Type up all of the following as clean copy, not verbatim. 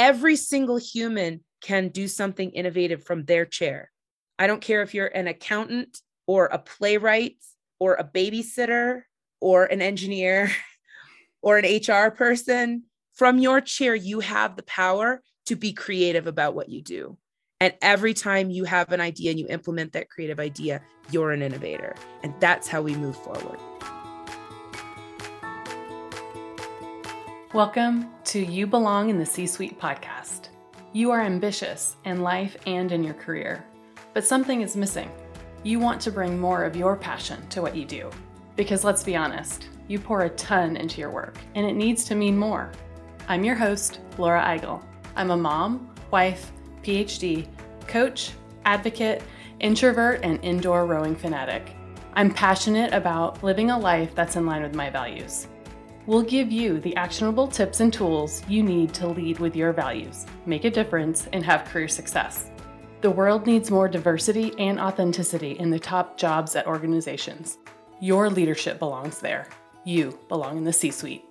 Every single human can do something innovative from their chair. I don't care if you're an accountant or a playwright or a babysitter or an engineer or an HR person. From your chair, you have the power to be creative about what you do. And every time you have an idea and you implement that creative idea, you're an innovator. And that's how we move forward. Welcome to You Belong in the C-Suite podcast. You are ambitious in life and in your career, but something is missing. You want to bring more of your passion to what you do. Because let's be honest, you pour a ton into your work, and it needs to mean more. I'm your host, Laura Eigel. I'm a mom, wife, PhD, coach, advocate, introvert, and indoor rowing fanatic. I'm passionate about living a life that's in line with my values. We'll give you the actionable tips and tools you need to lead with your values, make a difference, and have career success. The world needs more diversity and authenticity in the top jobs at organizations. Your leadership belongs there. You belong in the C-suite.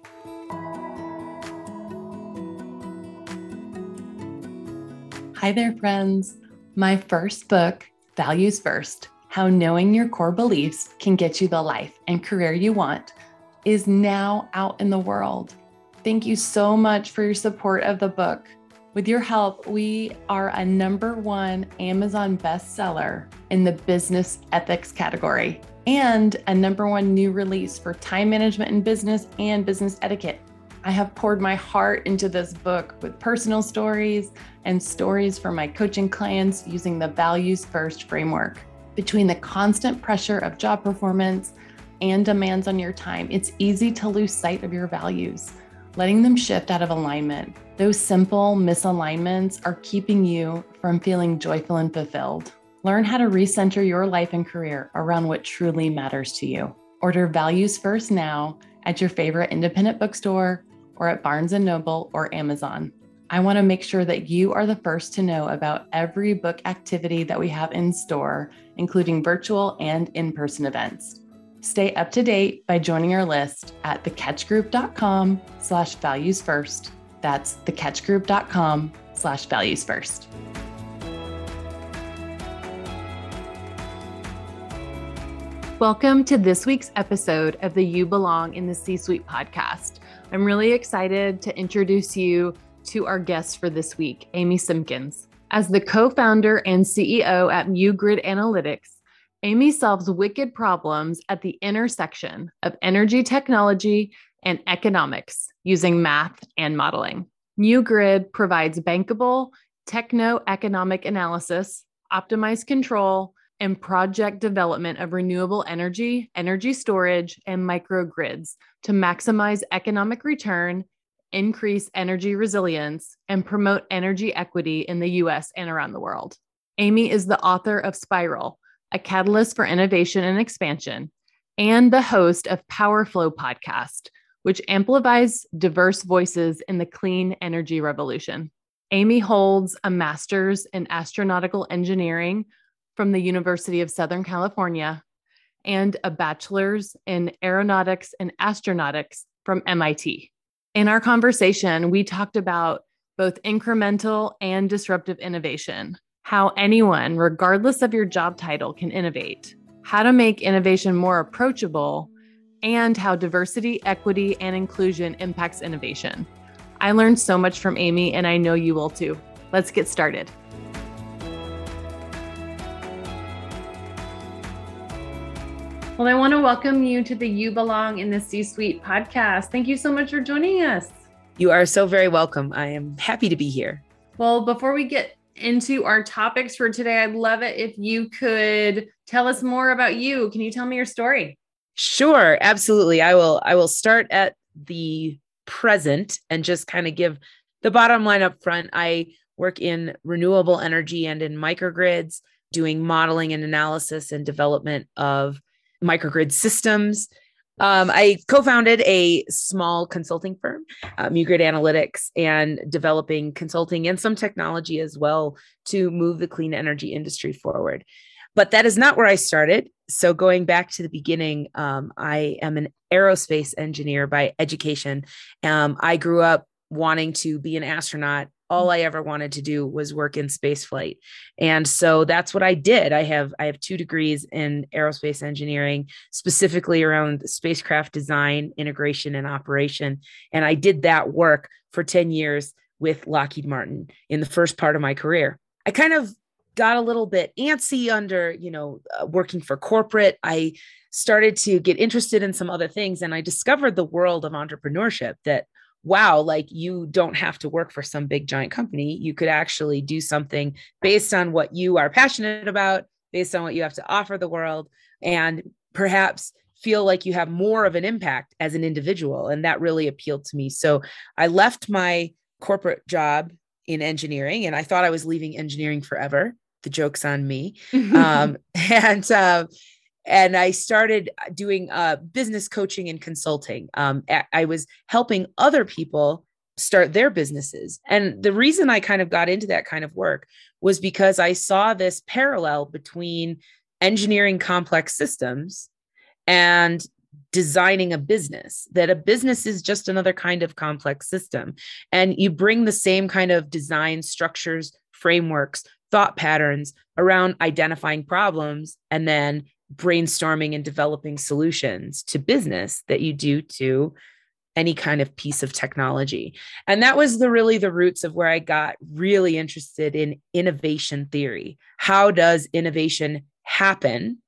Hi there, friends. My first book, Values First, How Knowing Your Core Beliefs Can Get You the Life and Career You Want, is now out in the world. Thank you so much for your support of the book. With your help, we are a #1 Amazon bestseller in the business ethics category and a #1 new release for time management in business and business etiquette. I have poured my heart into this book with personal stories and stories from my coaching clients using the Values First framework. Between the constant pressure of job performance and demands on your time, it's easy to lose sight of your values, letting them shift out of alignment. Those simple misalignments are keeping you from feeling joyful and fulfilled. Learn how to recenter your life and career around what truly matters to you. Order Values First now at your favorite independent bookstore or at Barnes & Noble or Amazon. I want to make sure that you are the first to know about every book activity that we have in store, including virtual and in-person events. Stay up to date by joining our list at thecatchgroup.com/valuesfirst. That's thecatchgroup.com/valuesfirst. Welcome to this week's episode of the You Belong in the C-Suite podcast. I'm really excited to introduce you to our guest for this week, Amy Simpkins. As the co-founder and CEO at MuGrid Analytics, Amy solves wicked problems at the intersection of energy technology and economics using math and modeling. MuGrid provides bankable techno-economic analysis, optimized control, and project development of renewable energy, energy storage, and microgrids to maximize economic return, increase energy resilience, and promote energy equity in the U.S. and around the world. Amy is the author of Spiral, a catalyst for innovation and expansion, and the host of Power Flow Podcast, which amplifies diverse voices in the clean energy revolution. Amy holds a master's in astronautical engineering from the University of Southern California and a bachelor's in aeronautics and astronautics from MIT. In our conversation, we talked about both incremental and disruptive innovation, how anyone, regardless of your job title, can innovate, how to make innovation more approachable, and how diversity, equity, and inclusion impacts innovation. I learned so much from Amy, and I know you will too. Let's get started. Well, I want to welcome you to the You Belong in the C-Suite podcast. Thank you so much for joining us. You are so very welcome. I am happy to be here. Well, before we get into our topics for today, I'd love it if you could tell us more about you. Can you tell me your story? Sure, absolutely. I will start at the present and just kind of give the bottom line up front. I work in renewable energy and in microgrids, doing modeling and analysis and development of microgrid systems. I co-founded a small consulting firm, MuGrid Analytics, and developing consulting and some technology as well to move the clean energy industry forward. But that is not where I started. So going back to the beginning, I am an aerospace engineer by education. I grew up wanting to be an astronaut all I ever wanted to do was work in space flight. And so that's what I did. I have 2 degrees in aerospace engineering, specifically around spacecraft design, integration, and operation. And I did that work for 10 years with Lockheed Martin in the first part of my career. I kind of got a little bit antsy under, working for corporate. I started to get interested in some other things, and I discovered the world of entrepreneurship, that wow, like you don't have to work for some big giant company. You could actually do something based on what you are passionate about, based on what you have to offer the world, and perhaps feel like you have more of an impact as an individual. And that really appealed to me. So I left my corporate job in engineering, and I thought I was leaving engineering forever. The joke's on me. And I started doing business coaching and consulting. I was helping other people start their businesses. And the reason I kind of got into that kind of work was because I saw this parallel between engineering complex systems and designing a business, that a business is just another kind of complex system. And you bring the same kind of design structures, frameworks, thought patterns around identifying problems, and then brainstorming and developing solutions to business that you do to any kind of piece of technology. And that was really the roots of where I got really interested in innovation theory. How does innovation happen?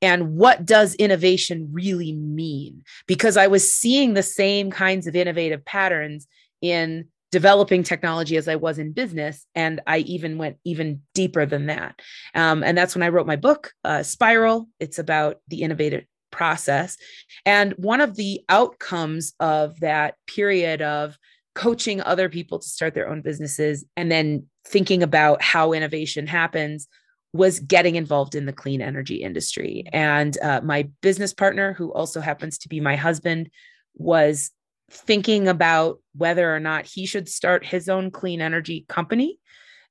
And what does innovation really mean? Because I was seeing the same kinds of innovative patterns in developing technology as I was in business. And I even went even deeper than that. And that's when I wrote my book, Spiral. It's about the innovative process. And one of the outcomes of that period of coaching other people to start their own businesses and then thinking about how innovation happens was getting involved in the clean energy industry. And my business partner, who also happens to be my husband, was thinking about whether or not he should start his own clean energy company.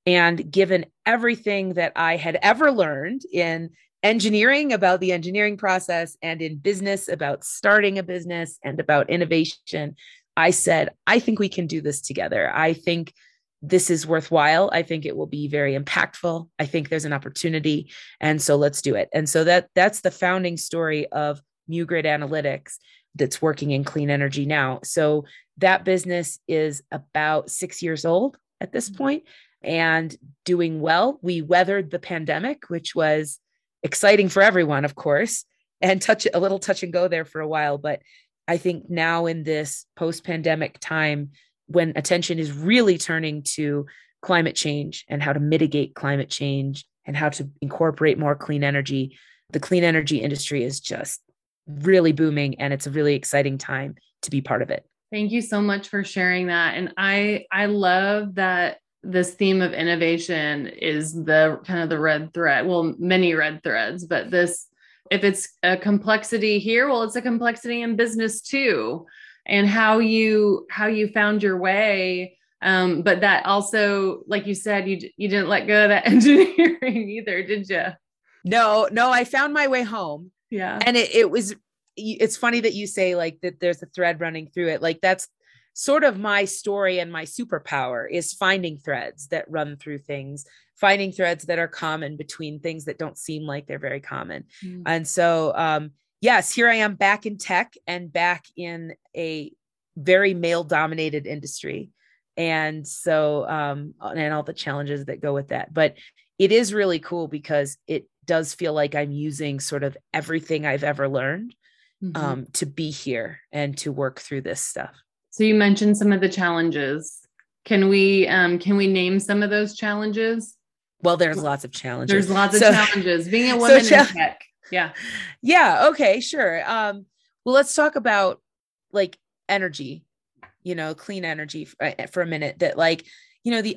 And given everything that I had ever learned in engineering about the engineering process and in business about starting a business and about innovation, I said, I think we can do this together. I think this is worthwhile. I think it will be very impactful. I think there's an opportunity. And so let's do it. And so that's the founding story of MuGrid Analytics, that's working in clean energy now. So that business is about 6 years old at this point and doing well. We weathered the pandemic, which was exciting for everyone, of course, and touch and go there for a while. But I think now in this post-pandemic time, when attention is really turning to climate change and how to mitigate climate change and how to incorporate more clean energy, the clean energy industry is just really booming, and it's a really exciting time to be part of it. Thank you so much for sharing that. And I love that this theme of innovation is the kind of the red thread, well, many red threads, but this, if it's a complexity here, well, it's a complexity in business too, and how you found your way. But that also, like you said, you didn't let go of that engineering either, did you? No, I found my way home. Yeah. And it's funny that you say like that there's a thread running through it. Like that's sort of my story, and my superpower is finding threads that run through things, finding threads that are common between things that don't seem like they're very common. Mm. And so, yes, here I am back in tech and back in a very male dominated industry. And so, and all the challenges that go with that, but it is really cool because it does feel like I'm using sort of everything I've ever learned to be here and to work through this stuff. So you mentioned some of the challenges. Can we name some of those challenges? Well, there's lots of challenges. There's lots of challenges. Being a woman in tech. Yeah. Yeah. Okay, sure. Well, let's talk about like energy, clean energy for a minute, that like,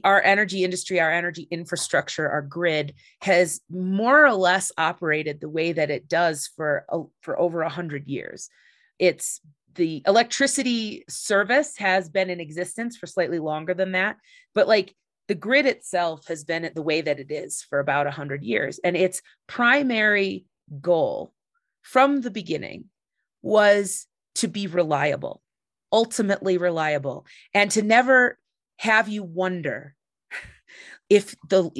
our energy industry, our energy infrastructure, our grid has more or less operated the way that it does for over 100 years. It's the electricity service has been in existence for slightly longer than that, but like the grid itself has been the way that it is for about 100 years. And its primary goal from the beginning was to be reliable, ultimately reliable, and to never have you wonder if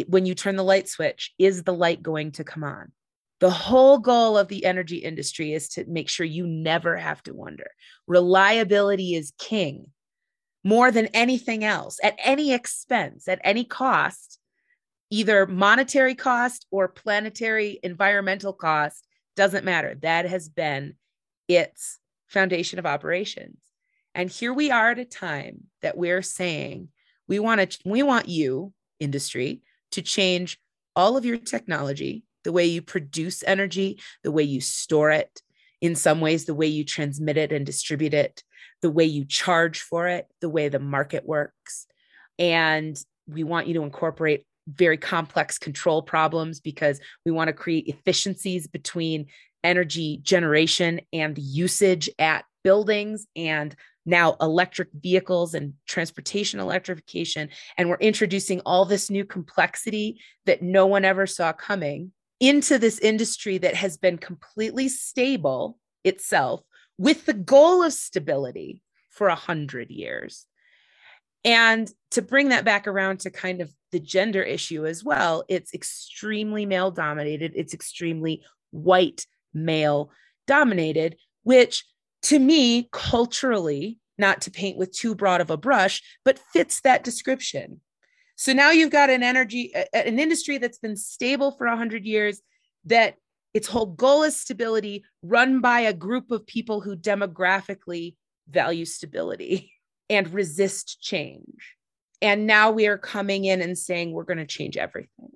when you turn the light switch, is the light going to come on? The whole goal of the energy industry is to make sure you never have to wonder. Reliability is king more than anything else, at any expense, at any cost, either monetary cost or planetary environmental cost, doesn't matter. That has been its foundation of operations. And here we are at a time that we're saying, we want you, industry, to change all of your technology, the way you produce energy, the way you store it, in some ways, the way you transmit it and distribute it, the way you charge for it, the way the market works. And we want you to incorporate very complex control problems because we want to create efficiencies between energy generation and usage at buildings and now electric vehicles and transportation electrification. And we're introducing all this new complexity that no one ever saw coming into this industry that has been completely stable itself with the goal of stability for 100 years. And to bring that back around to kind of the gender issue as well, it's extremely male dominated. It's extremely white male dominated, which to me, culturally, not to paint with too broad of a brush, but fits that description. So now you've got an industry that's been stable for 100 years, that its whole goal is stability, run by a group of people who demographically value stability and resist change. And now we are coming in and saying, we're going to change everything.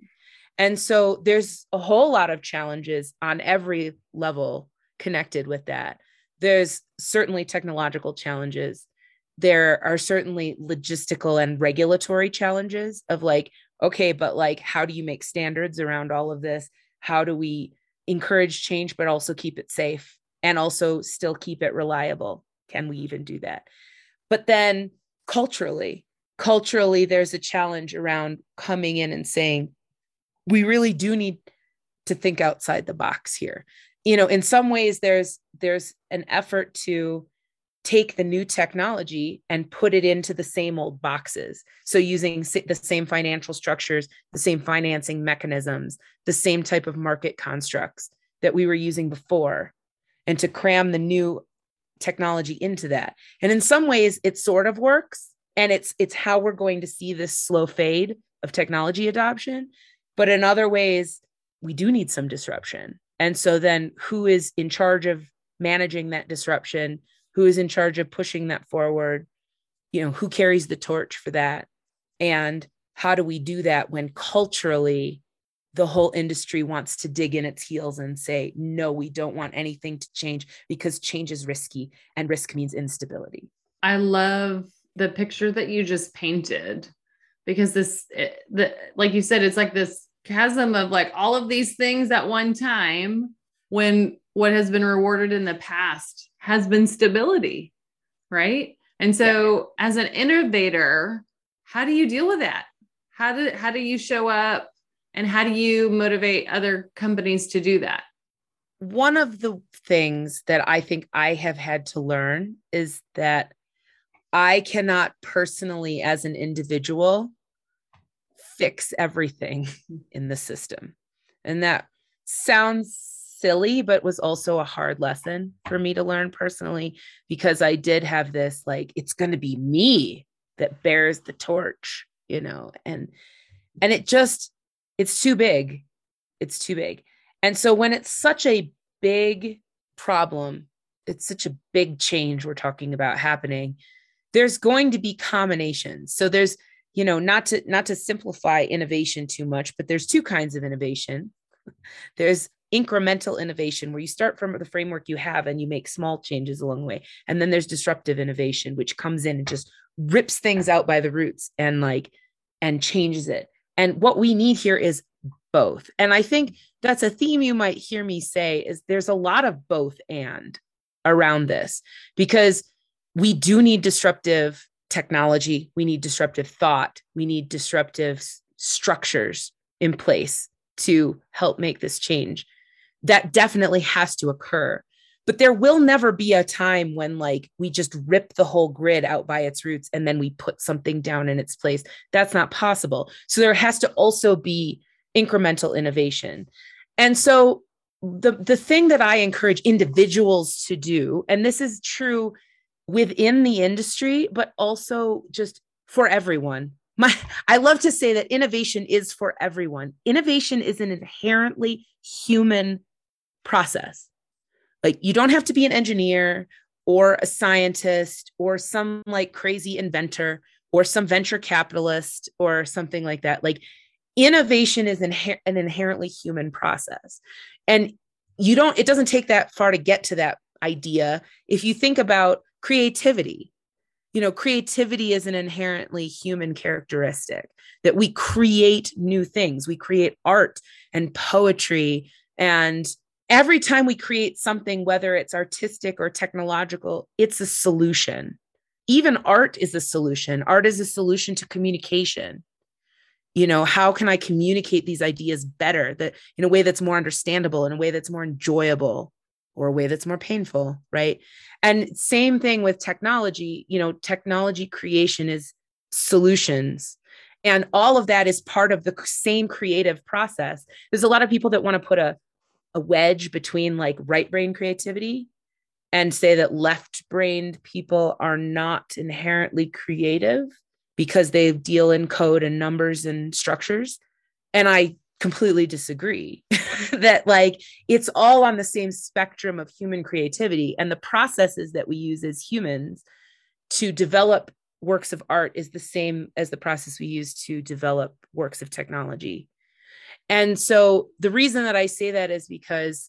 And so there's a whole lot of challenges on every level connected with that. There's certainly technological challenges. There are certainly logistical and regulatory challenges of like, okay, but like, how do you make standards around all of this? How do we encourage change, but also keep it safe and also still keep it reliable? Can we even do that? But then culturally, there's a challenge around coming in and saying, we really do need to think outside the box here. You know, in some ways, there's an effort to take the new technology and put it into the same old boxes. So using the same financial structures, the same financing mechanisms, the same type of market constructs that we were using before, and to cram the new technology into that. And in some ways, it sort of works. And it's how we're going to see this slow fade of technology adoption. But in other ways, we do need some disruption. And so then who is in charge of managing that disruption? Who is in charge of pushing that forward? You know, who carries the torch for that? And how do we do that when culturally the whole industry wants to dig in its heels and say, no, we don't want anything to change because change is risky and risk means instability. I love the picture that you just painted because like you said, it's like this chasm of like all of these things at one time, when what has been rewarded in the past has been stability, right? And so as an innovator, how do you deal with that? How do you show up and how do you motivate other companies to do that? One of the things that I think I have had to learn is that I cannot personally, as an individual, fix everything in the system. And that sounds silly, but was also a hard lesson for me to learn personally, because I did have this, like, it's going to be me that bears the torch, you know, and it just, it's too big. It's too big. And so when it's such a big problem, it's such a big change we're talking about happening, there's going to be combinations. So there's, you know, not to simplify innovation too much, but there's two kinds of innovation. There's incremental innovation, where you start from the framework you have and you make small changes along the way. And then there's disruptive innovation, which comes in and just rips things out by the roots and changes it. And what we need here is both. And I think that's a theme you might hear me say is there's a lot of both and around this, because we do need disruptive technology. We need disruptive thought. We need disruptive structures in place to help make this change. That definitely has to occur. But there will never be a time when like we just rip the whole grid out by its roots and then we put something down in its place. That's not possible. So there has to also be incremental innovation. And so the thing that I encourage individuals to do, and this is true within the industry, but also just for everyone. I love to say that innovation is for everyone. Innovation is an inherently human process. Like you don't have to be an engineer or a scientist or some like crazy inventor or some venture capitalist or something like that. Like innovation is an inherently human process. And it doesn't take that far to get to that idea. If you think about creativity, creativity is an inherently human characteristic that we create new things. We create art and poetry. And every time we create something, whether it's artistic or technological, it's a solution. Even art is a solution. Art is a solution to communication. How can I communicate these ideas better, that in a way that's more understandable, in a way that's more enjoyable, or a way that's more painful, right? And same thing with technology. Technology creation is solutions. And all of that is part of the same creative process. There's a lot of people that want to put a wedge between like right brain creativity and say that left brained people are not inherently creative because they deal in code and numbers and structures. And I completely disagree that like it's all on the same spectrum of human creativity, and the processes that we use as humans to develop works of art is the same as the process we use to develop works of technology. And so the reason that I say that is because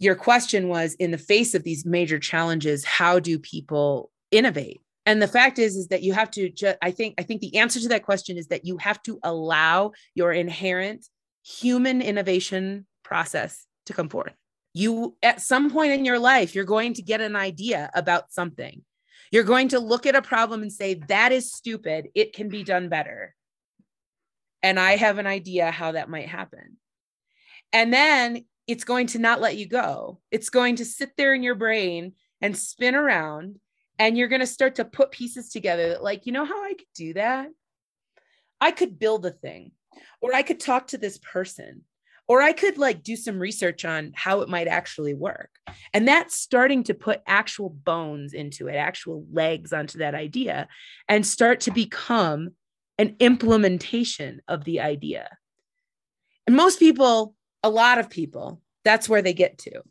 your question was, in the face of these major challenges, how do people innovate? And the fact is that you have to I think the answer to that question is that you have to allow your inherent human innovation process to come forth. You, at some point in your life, you're going to get an idea about something. You're going to look at a problem and say, that is stupid. It can be done better. And I have an idea how that might happen. And then it's going to not let you go. It's going to sit there in your brain and spin around, and you're going to start to put pieces together that like, how I could do that? I could build a thing, or I could talk to this person, or I could like do some research on how it might actually work. And that's starting to put actual bones into it, actual legs onto that idea, and start to become an implementation of the idea. And most people, a lot of people, that's where they get to.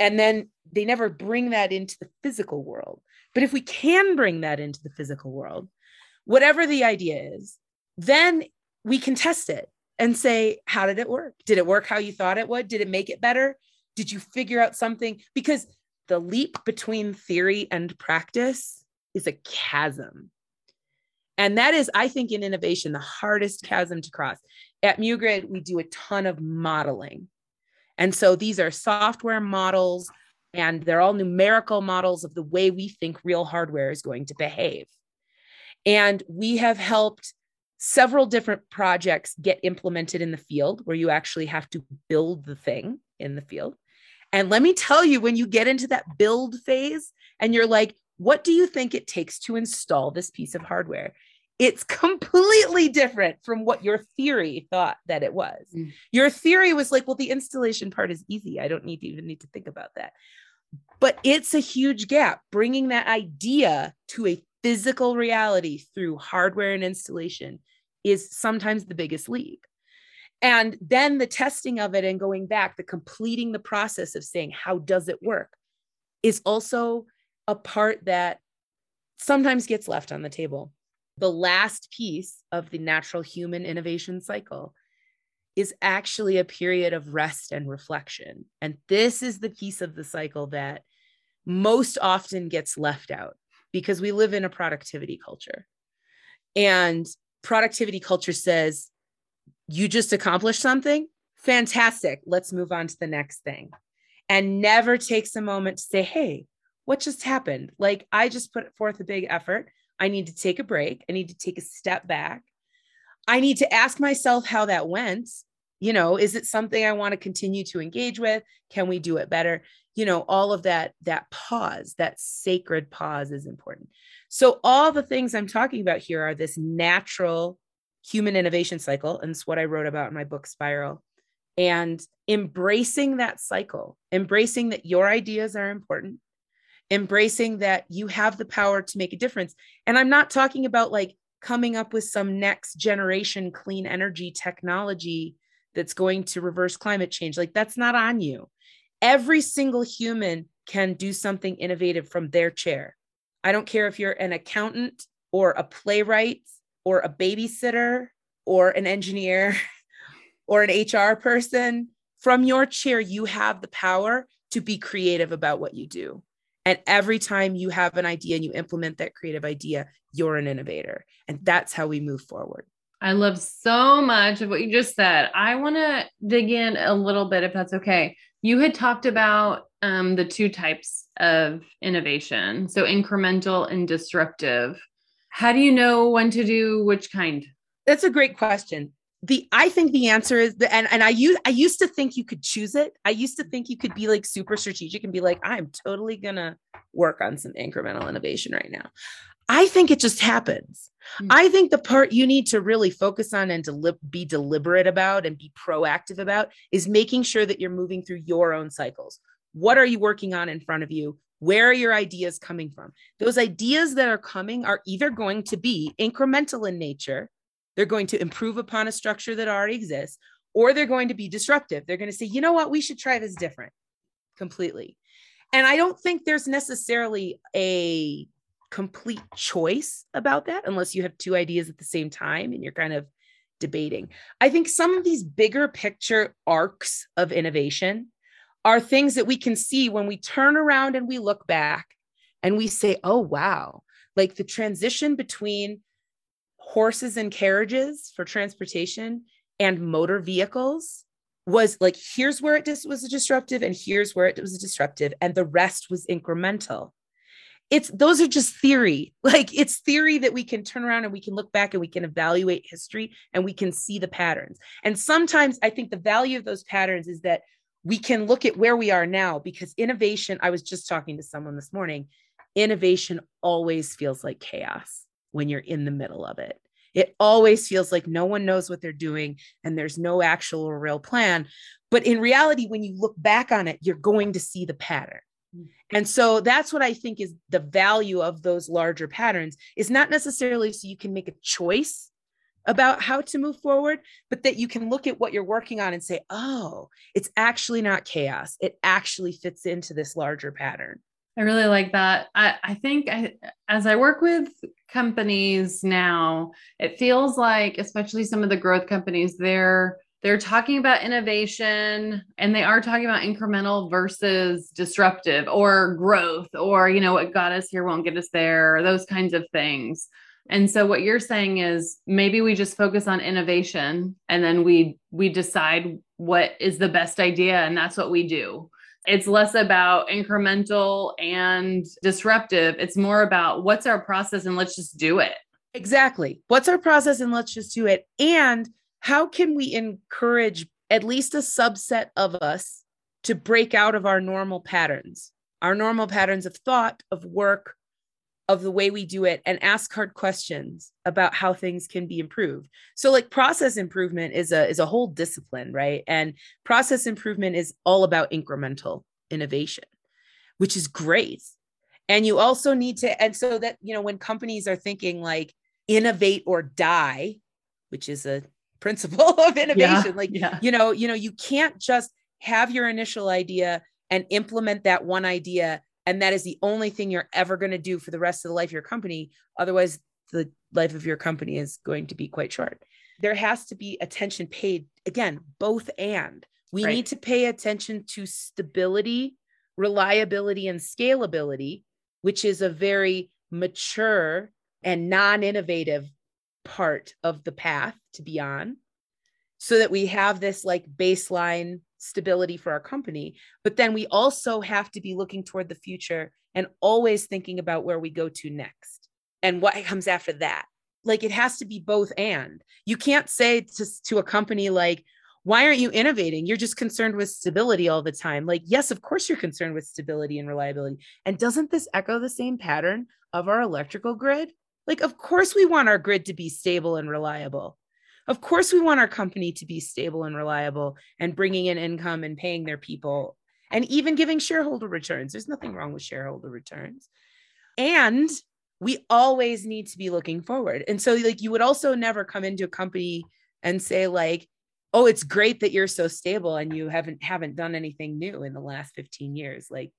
And then they never bring that into the physical world. But if we can bring that into the physical world, whatever the idea is, then we can test it and say, how did it work? Did it work how you thought it would? Did it make it better? Did you figure out something? Because the leap between theory and practice is a chasm. And that is, I think, in innovation, the hardest chasm to cross. At MuGrid, we do a ton of modeling. And so these are software models, and they're all numerical models of the way we think real hardware is going to behave. And we have helped several different projects get implemented in the field, where you actually have to build the thing in the field. And let me tell you, when you get into that build phase and you're like, what do you think it takes to install this piece of hardware? It's completely different from what your theory thought that it was. Mm. Your theory was like, well, the installation part is easy. I don't need to think about that. But it's a huge gap, bringing that idea to a physical reality through hardware and installation is sometimes the biggest leap. And then the testing of it and going back, the completing the process of saying, how does it work, is also a part that sometimes gets left on the table. The last piece of the natural human innovation cycle is actually a period of rest and reflection. And this is the piece of the cycle that most often gets left out, because we live in a productivity culture. And productivity culture says, you just accomplished something? Fantastic. Let's move on to the next thing. And never takes a moment to say, hey, what just happened? Like, I just put forth a big effort. I need to take a break. I need to take a step back. I need to ask myself how that went. Is it something I want to continue to engage with? Can we do it better? all of that pause, that sacred pause is important. So all the things I'm talking about here are this natural human innovation cycle. And it's what I wrote about in my book, Spiral. And embracing that cycle, embracing that your ideas are important, embracing that you have the power to make a difference. And I'm not talking about like coming up with some next generation clean energy technology that's going to reverse climate change. Like, that's not on you. Every single human can do something innovative from their chair. I don't care if you're an accountant or a playwright or a babysitter or an engineer or an HR person. From your chair, you have the power to be creative about what you do. And every time you have an idea and you implement that creative idea, you're an innovator. And that's how we move forward. I love so much of what you just said. I want to dig in a little bit, if that's okay. You had talked about the two types of innovation. So incremental and disruptive. How do you know when to do which kind? That's a great question. I think the answer is, I used to think you could choose it. I used to think you could be like super strategic and be like, I'm totally going to work on some incremental innovation right now. I think it just happens. Mm-hmm. I think the part you need to really focus on and be deliberate about and be proactive about is making sure that you're moving through your own cycles. What are you working on in front of you? Where are your ideas coming from? Those ideas that are coming are either going to be incremental in nature. They're going to improve upon a structure that already exists, or they're going to be disruptive. They're going to say, you know what, we should try this different completely. And I don't think there's necessarily a complete choice about that unless you have two ideas at the same time and you're kind of debating. I think some of these bigger picture arcs of innovation are things that we can see when we turn around and we look back and we say, oh, wow, like the transition between horses and carriages for transportation and motor vehicles was like, here's where it was a disruptive and here's where it was a disruptive, and the rest was incremental. Those are just theory. Like, it's theory that we can turn around and we can look back and we can evaluate history and we can see the patterns. And sometimes I think the value of those patterns is that we can look at where we are now, because innovation, I was just talking to someone this morning, innovation always feels like chaos. When you're in the middle of it, it always feels like no one knows what they're doing and there's no actual or real plan. But in reality, when you look back on it, you're going to see the pattern. And so that's what I think is the value of those larger patterns, is not necessarily so you can make a choice about how to move forward, but that you can look at what you're working on and say, oh, it's actually not chaos. It actually fits into this larger pattern. I really like that. I think as I work with companies now, it feels like, especially some of the growth companies, they're talking about innovation and they are talking about incremental versus disruptive or growth, or, what got us here won't get us there, those kinds of things. And so what you're saying is maybe we just focus on innovation and then we decide what is the best idea, and that's what we do. It's less about incremental and disruptive. It's more about what's our process and let's just do it. Exactly. What's our process and let's just do it. And how can we encourage at least a subset of us to break out of our normal patterns of thought, of work, of the way we do it, and ask hard questions about how things can be improved. So like process improvement is a whole discipline, right? And process improvement is all about incremental innovation, which is great. And you also need to, and so that, when companies are thinking like innovate or die, which is a principle of innovation, you can't just have your initial idea and implement that one idea, and that is the only thing you're ever going to do for the rest of the life of your company. Otherwise, the life of your company is going to be quite short. There has to be attention paid. Again, both and. We Right. need to pay attention to stability, reliability, and scalability, which is a very mature and non-innovative part of the path to be on, so that we have this like baseline stability for our company. But then we also have to be looking toward the future and always thinking about where we go to next and what comes after that. Like, it has to be both and. You can't say to a company like, Why aren't you innovating? You're just concerned with stability all the time. Like, yes, of course you're concerned with stability and reliability. And doesn't this echo the same pattern of our electrical grid? Like, of course we want our grid to be stable and reliable. Of course we want our company to be stable and reliable and bringing in income and paying their people and even giving shareholder returns. There's nothing wrong with shareholder returns. And we always need to be looking forward. And so like, you would also never come into a company and say like, oh, it's great that you're so stable and you haven't done anything new in the last 15 years. Like,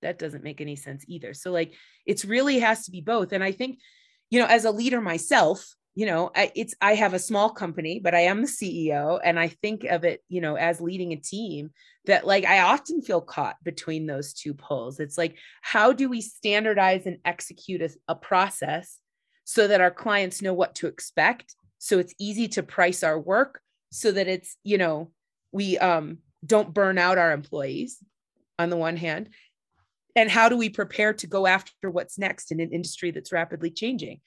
that doesn't make any sense either. So like, it's really has to be both. And I think, you know, as a leader myself, you know, I have a small company, but I am the CEO. And I think of it, you know, as leading a team that like, I often feel caught between those two poles. It's like, how do we standardize and execute a process so that our clients know what to expect? So it's easy to price our work, so that it's, you know, we don't burn out our employees on the one hand, and how do we prepare to go after what's next in an industry that's rapidly changing?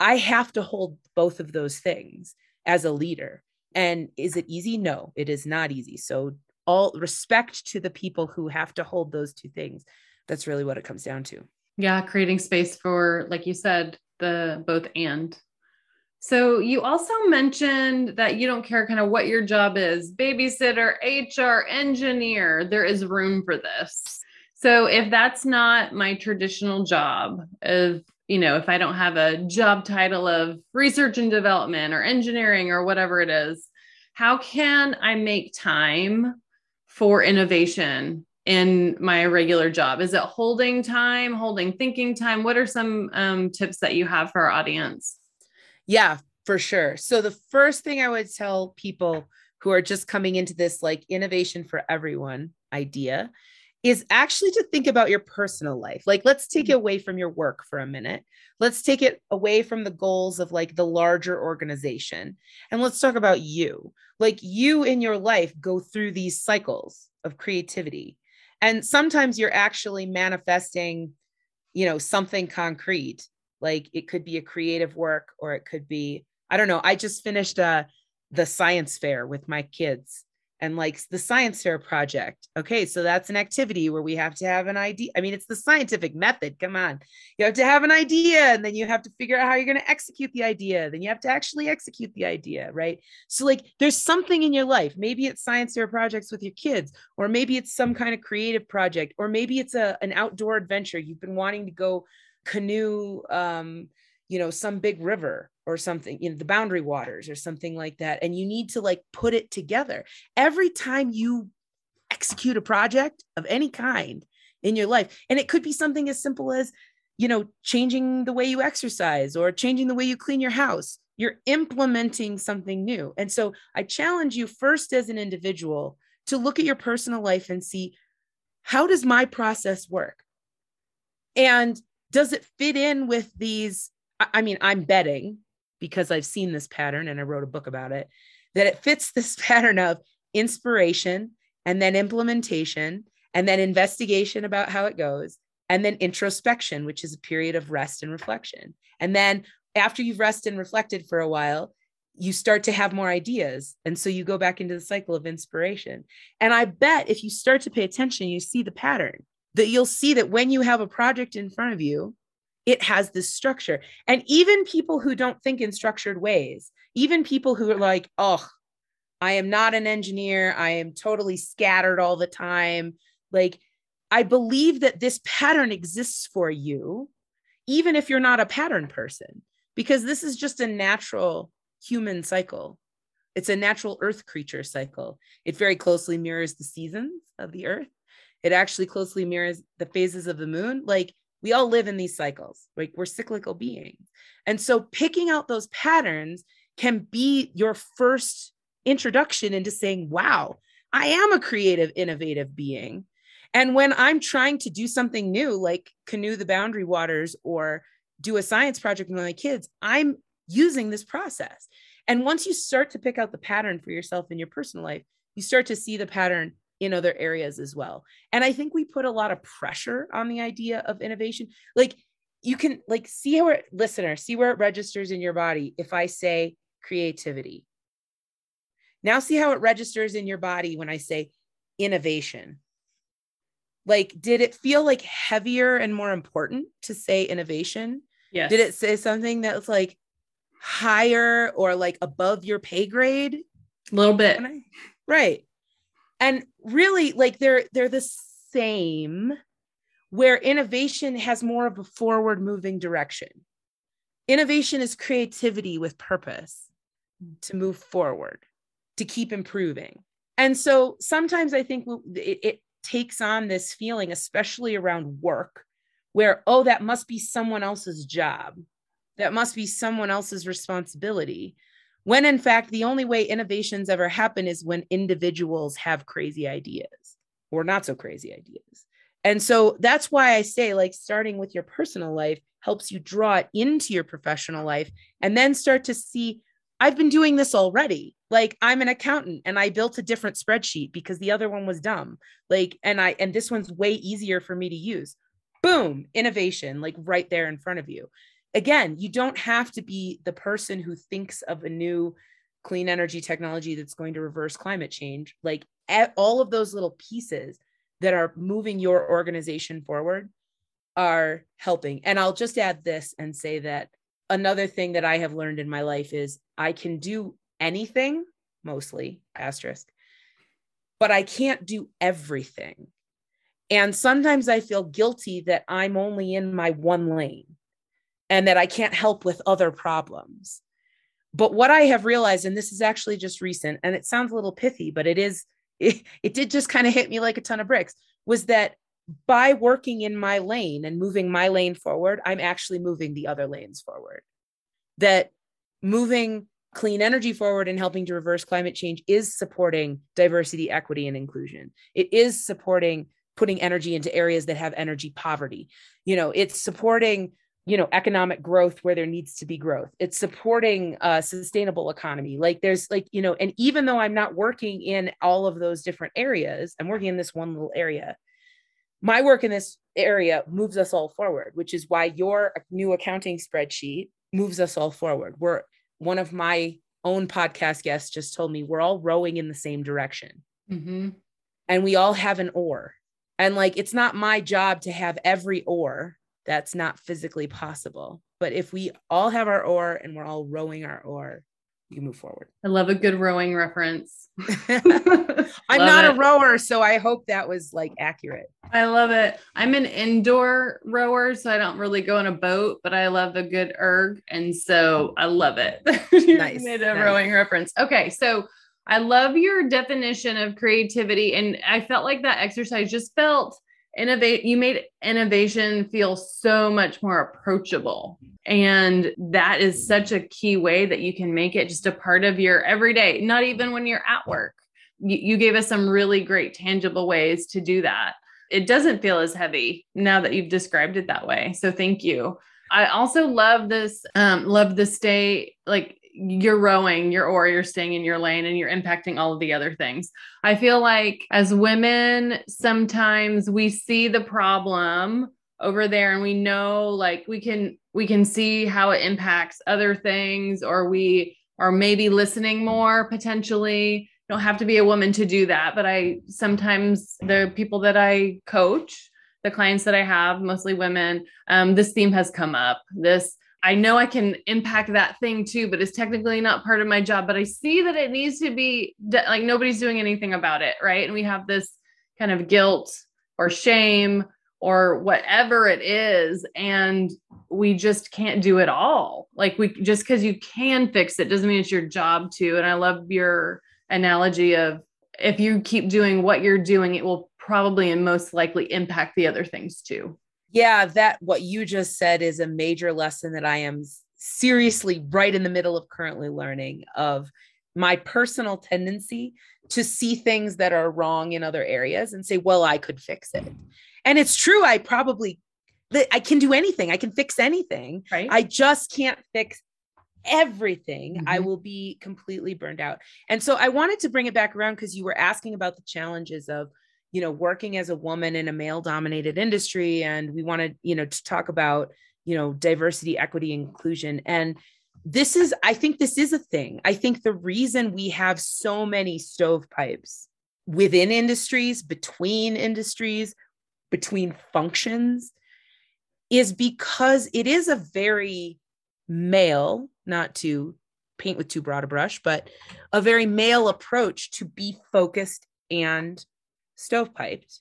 I have to hold both of those things as a leader. And is it easy? No, it is not easy. So all respect to the people who have to hold those two things. That's really what it comes down to. Yeah. Creating space for, like you said, the both and. So you also mentioned that you don't care kind of what your job is, babysitter, HR, engineer, there is room for this. So if that's not my traditional job of, you know, if I don't have a job title of research and development or engineering or whatever it is, how can I make time for innovation in my regular job? Is it holding time, holding thinking time? What are some tips that you have for our audience? Yeah, for sure. So the first thing I would tell people who are just coming into this like innovation for everyone idea is actually to think about your personal life. Like, let's take it away from your work for a minute. Let's take it away from the goals of like the larger organization. And let's talk about you. Like, you in your life go through these cycles of creativity. And sometimes you're actually manifesting, you know, something concrete. Like, it could be a creative work, or it could be, I don't know. I just finished the science fair with my kids, and like the science fair project. Okay. So that's an activity where we have to have an idea. I mean, it's the scientific method. Come on. You have to have an idea, and then you have to figure out how you're going to execute the idea. Then you have to actually execute the idea. Right. So like, there's something in your life. Maybe it's science fair projects with your kids, or maybe it's some kind of creative project, or maybe it's an outdoor adventure. You've been wanting to go canoe, you know, some big river or something, you know, the Boundary Waters or something like that. And you need to like put it together. Every time you execute a project of any kind in your life, and it could be something as simple as, you know, changing the way you exercise or changing the way you clean your house, you're implementing something new. And so I challenge you first as an individual to look at your personal life and see, how does my process work? And does it fit in with these? I mean, I'm betting, because I've seen this pattern and I wrote a book about it, that it fits this pattern of inspiration and then implementation and then investigation about how it goes, and then introspection, which is a period of rest and reflection. And then after you've rested and reflected for a while, you start to have more ideas. And so you go back into the cycle of inspiration. And I bet if you start to pay attention, you see the pattern. That you'll see that when you have a project in front of you, it has this structure. And even people who don't think in structured ways, even people who are like, oh, I am not an engineer, I am totally scattered all the time. Like, I believe that this pattern exists for you, even if you're not a pattern person, because this is just a natural human cycle. It's a natural earth creature cycle. It very closely mirrors the seasons of the earth. It actually closely mirrors the phases of the moon. Like, we all live in these cycles, like we're cyclical beings. And so picking out those patterns can be your first introduction into saying, wow, I am a creative, innovative being. And when I'm trying to do something new, like canoe the Boundary Waters or do a science project with my kids, I'm using this process. And once you start to pick out the pattern for yourself in your personal life, you start to see the pattern in other areas as well. And I think we put a lot of pressure on the idea of innovation. Like, you can like see how it, listener, see where it registers in your body. If I say creativity, Now see how it registers in your body when I say innovation. Like, did it feel like heavier and more important to say innovation? Yes. Did it say something that was like higher or like above your pay grade? A little bit. Right. And really, like, they're the same, where innovation has more of a forward moving direction. Innovation is creativity with purpose to move forward, to keep improving. And so sometimes I think it takes on this feeling, especially around work, where, oh, that must be someone else's job. That must be someone else's responsibility. When in fact, the only way innovations ever happen is when individuals have crazy ideas or not so crazy ideas. And so that's why I say, like, starting with your personal life helps you draw it into your professional life and then start to see, I've been doing this already. Like, I'm an accountant and I built a different spreadsheet because the other one was dumb. Like, and this one's way easier for me to use. Boom, innovation, like right there in front of you. Again, you don't have to be the person who thinks of a new clean energy technology that's going to reverse climate change. Like, all of those little pieces that are moving your organization forward are helping. And I'll just add this and say that another thing that I have learned in my life is I can do anything, mostly, asterisk, but I can't do everything. And sometimes I feel guilty that I'm only in my one lane, and that I can't help with other problems. But what I have realized, and this is actually just recent, and it sounds a little pithy, but it is, it did just kind of hit me like a ton of bricks, was that by working in my lane and moving my lane forward, I'm actually moving the other lanes forward. That moving clean energy forward and helping to reverse climate change is supporting diversity, equity, and inclusion. It is supporting putting energy into areas that have energy poverty. You know, it's supporting, you know, economic growth where there needs to be growth. It's supporting a sustainable economy. Like, there's like, you know, and even though I'm not working in all of those different areas, I'm working in this one little area. My work in this area moves us all forward, which is why your new accounting spreadsheet moves us all forward. We're, one of my own podcast guests just told me, we're all rowing in the same direction. Mm-hmm. And we all have an oar. And like, it's not my job to have every oar. That's not physically possible. But if we all have our oar and we're all rowing our oar, you move forward. I love a good rowing reference. I'm not a rower, so I hope that was like accurate. I love it. I'm an indoor rower, so I don't really go in a boat, but I love a good erg. And so I love it. You made a nice rowing reference. Okay. So I love your definition of creativity. And I felt like that exercise just felt innovate. You made innovation feel so much more approachable. And that is such a key way that you can make it just a part of your everyday, not even when you're at work. You gave us some really great tangible ways to do that. It doesn't feel as heavy now that you've described it that way. So thank you. I also love this, stay, like, you're rowing your oar, you're staying in your lane, and you're impacting all of the other things. I feel like as women, sometimes we see the problem over there and we know, like, we can see how it impacts other things, or we are maybe listening more potentially. You don't have to be a woman to do that. But I sometimes, the people that I coach, the clients that I have, mostly women, this theme has come up. I know I can impact that thing too, but it's technically not part of my job, but I see that it needs to be like, nobody's doing anything about it. Right. And we have this kind of guilt or shame or whatever it is. And we just can't do it all. Like, just 'cause you can fix it doesn't mean it's your job to. And I love your analogy of, if you keep doing what you're doing, it will probably and most likely impact the other things too. Yeah, what you just said is a major lesson that I am seriously right in the middle of currently learning, of my personal tendency to see things that are wrong in other areas and say, well, I could fix it. And it's true. I can do anything. I can fix anything. Right? I just can't fix everything. Mm-hmm. I will be completely burned out. And so I wanted to bring it back around because you were asking about the challenges of, you know, working as a woman in a male dominated industry. And we wanted, you know, to talk about, you know, diversity, equity, inclusion. And I think this is a thing. I think the reason we have so many stovepipes within industries, between functions is because it is a very male, not to paint with too broad a brush, but a very male approach to be focused and stovepiped.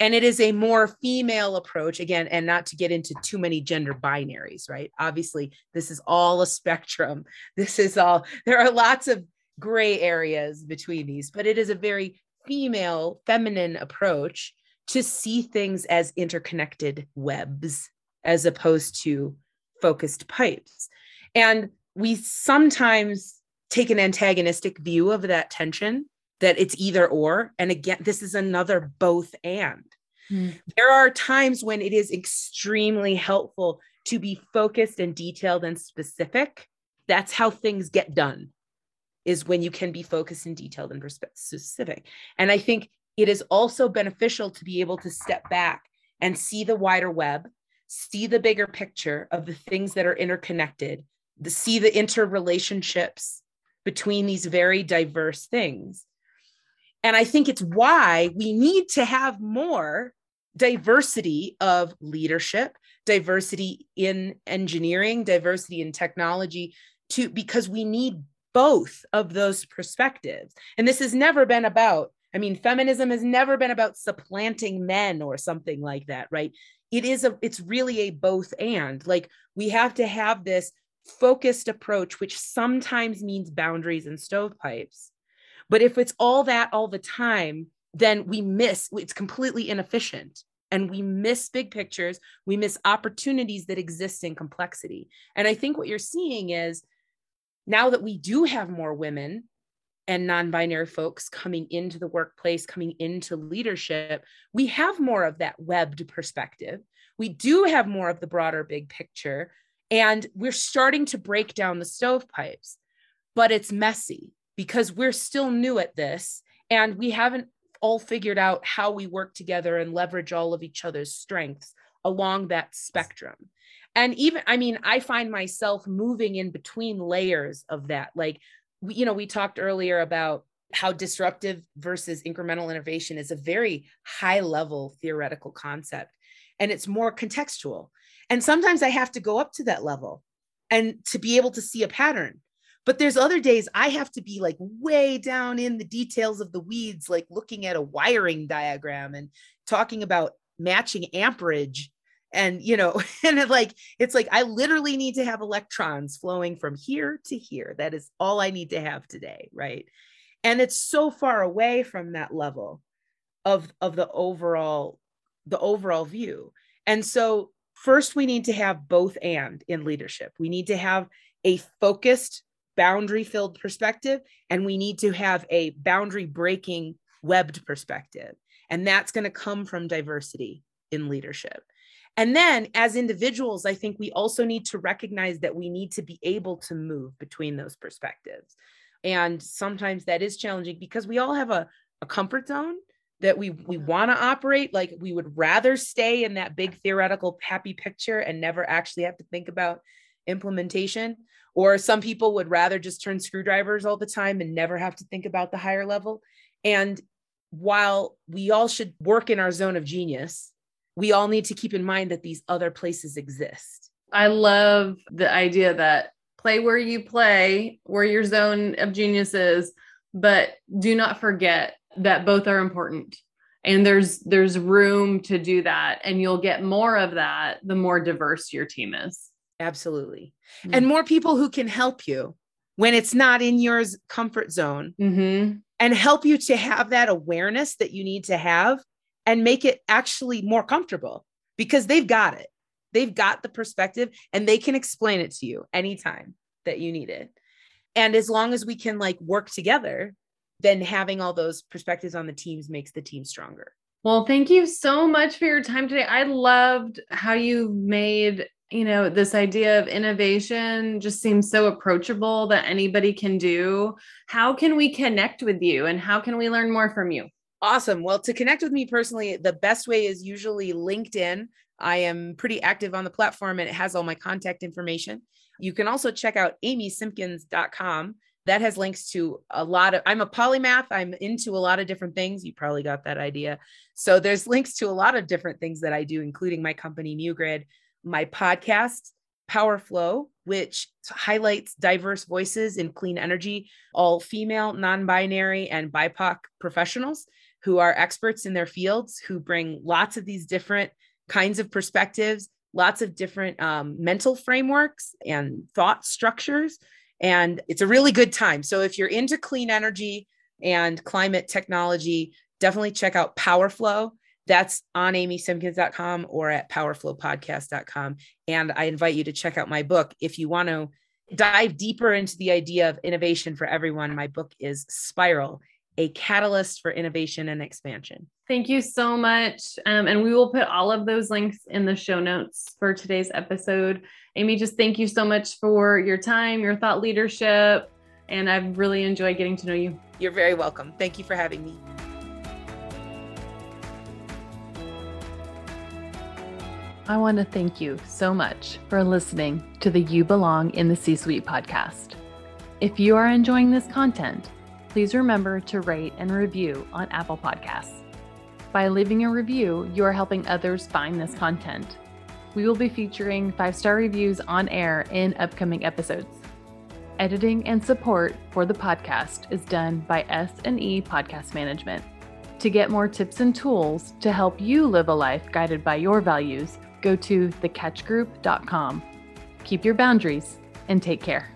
And it is a more female approach, again, and not to get into too many gender binaries, right? Obviously, this is all a spectrum. There are lots of gray areas between these, but it is a very female, feminine approach to see things as interconnected webs, as opposed to focused pipes. And we sometimes take an antagonistic view of that tension, that it's either or. And again, this is another both and. Mm. There are times when it is extremely helpful to be focused and detailed and specific. That's how things get done, is when you can be focused and detailed and specific. And I think it is also beneficial to be able to step back and see the wider web, see the bigger picture of the things that are interconnected, see the interrelationships between these very diverse things. And I think it's why we need to have more diversity of leadership, diversity in engineering, diversity in technology, because we need both of those perspectives. And this has never been about, feminism has never been about supplanting men or something like that, right? It's really a both and. Like, we have to have this focused approach, which sometimes means boundaries and stovepipes. But if it's all that all the time, then it's completely inefficient, and we miss big pictures. We miss opportunities that exist in complexity. And I think what you're seeing is, now that we do have more women and non-binary folks coming into the workplace, coming into leadership, we have more of that webbed perspective. We do have more of the broader big picture, and we're starting to break down the stovepipes, but it's messy, because we're still new at this and we haven't all figured out how we work together and leverage all of each other's strengths along that spectrum. And even, I find myself moving in between layers of that. Like, we talked earlier about how disruptive versus incremental innovation is a very high level theoretical concept, and it's more contextual. And sometimes I have to go up to that level and to be able to see a pattern. But there's other days I have to be like way down in the details of the weeds, like looking at a wiring diagram and talking about matching amperage. And, and it's like, I literally need to have electrons flowing from here to here. That is all I need to have today, right? And it's so far away from that level of the overall view. And so first, we need to have both and in leadership. We need to have a focused, boundary-filled perspective, and we need to have a boundary-breaking, webbed perspective. And that's going to come from diversity in leadership. And then as individuals, I think we also need to recognize that we need to be able to move between those perspectives. And sometimes that is challenging, because we all have a comfort zone that we want to operate. Like, we would rather stay in that big theoretical happy picture and never actually have to think about implementation. Or some people would rather just turn screwdrivers all the time and never have to think about the higher level. And while we all should work in our zone of genius, we all need to keep in mind that these other places exist. I love the idea that play where you play, where your zone of genius is, but do not forget that both are important. And there's room to do that. And you'll get more of that the more diverse your team is. Absolutely. Mm-hmm. And more people who can help you when it's not in your comfort zone, mm-hmm. and help you to have that awareness that you need to have and make it actually more comfortable, because they've got it. They've got the perspective, and they can explain it to you anytime that you need it. And as long as we can work together, then having all those perspectives on the teams makes the team stronger. Well, thank you so much for your time today. I loved how you made this idea of innovation just seems so approachable, that anybody can do. How can we connect with you, and how can we learn more from you? Awesome. Well, to connect with me personally, the best way is usually LinkedIn. I am pretty active on the platform, and it has all my contact information. You can also check out amysimpkins.com. That has links to a lot of, I'm a polymath. I'm into a lot of different things. You probably got that idea. So there's links to a lot of different things that I do, including my company, MuGrid, my podcast, Power Flow, which highlights diverse voices in clean energy, all female, non-binary, and BIPOC professionals who are experts in their fields, who bring lots of these different kinds of perspectives, lots of different mental frameworks and thought structures. And it's a really good time. So if you're into clean energy and climate technology, definitely check out Power Flow. That's on amysimpkins.com or at powerflowpodcast.com. And I invite you to check out my book. If you want to dive deeper into the idea of innovation for everyone, my book is Spiral, a catalyst for innovation and expansion. Thank you so much. And we will put all of those links in the show notes for today's episode. Amy, just thank you so much for your time, your thought leadership, and I've really enjoyed getting to know you. You're very welcome. Thank you for having me. I want to thank you so much for listening to the You Belong in the C-Suite podcast. If you are enjoying this content, please remember to rate and review on Apple Podcasts. By leaving a review, you are helping others find this content. We will be featuring 5-star reviews on air in upcoming episodes. Editing and support for the podcast is done by S and E Podcast Management. To get more tips and tools to help you live a life guided by your values, go to thecatchgroup.com. Keep your boundaries and take care.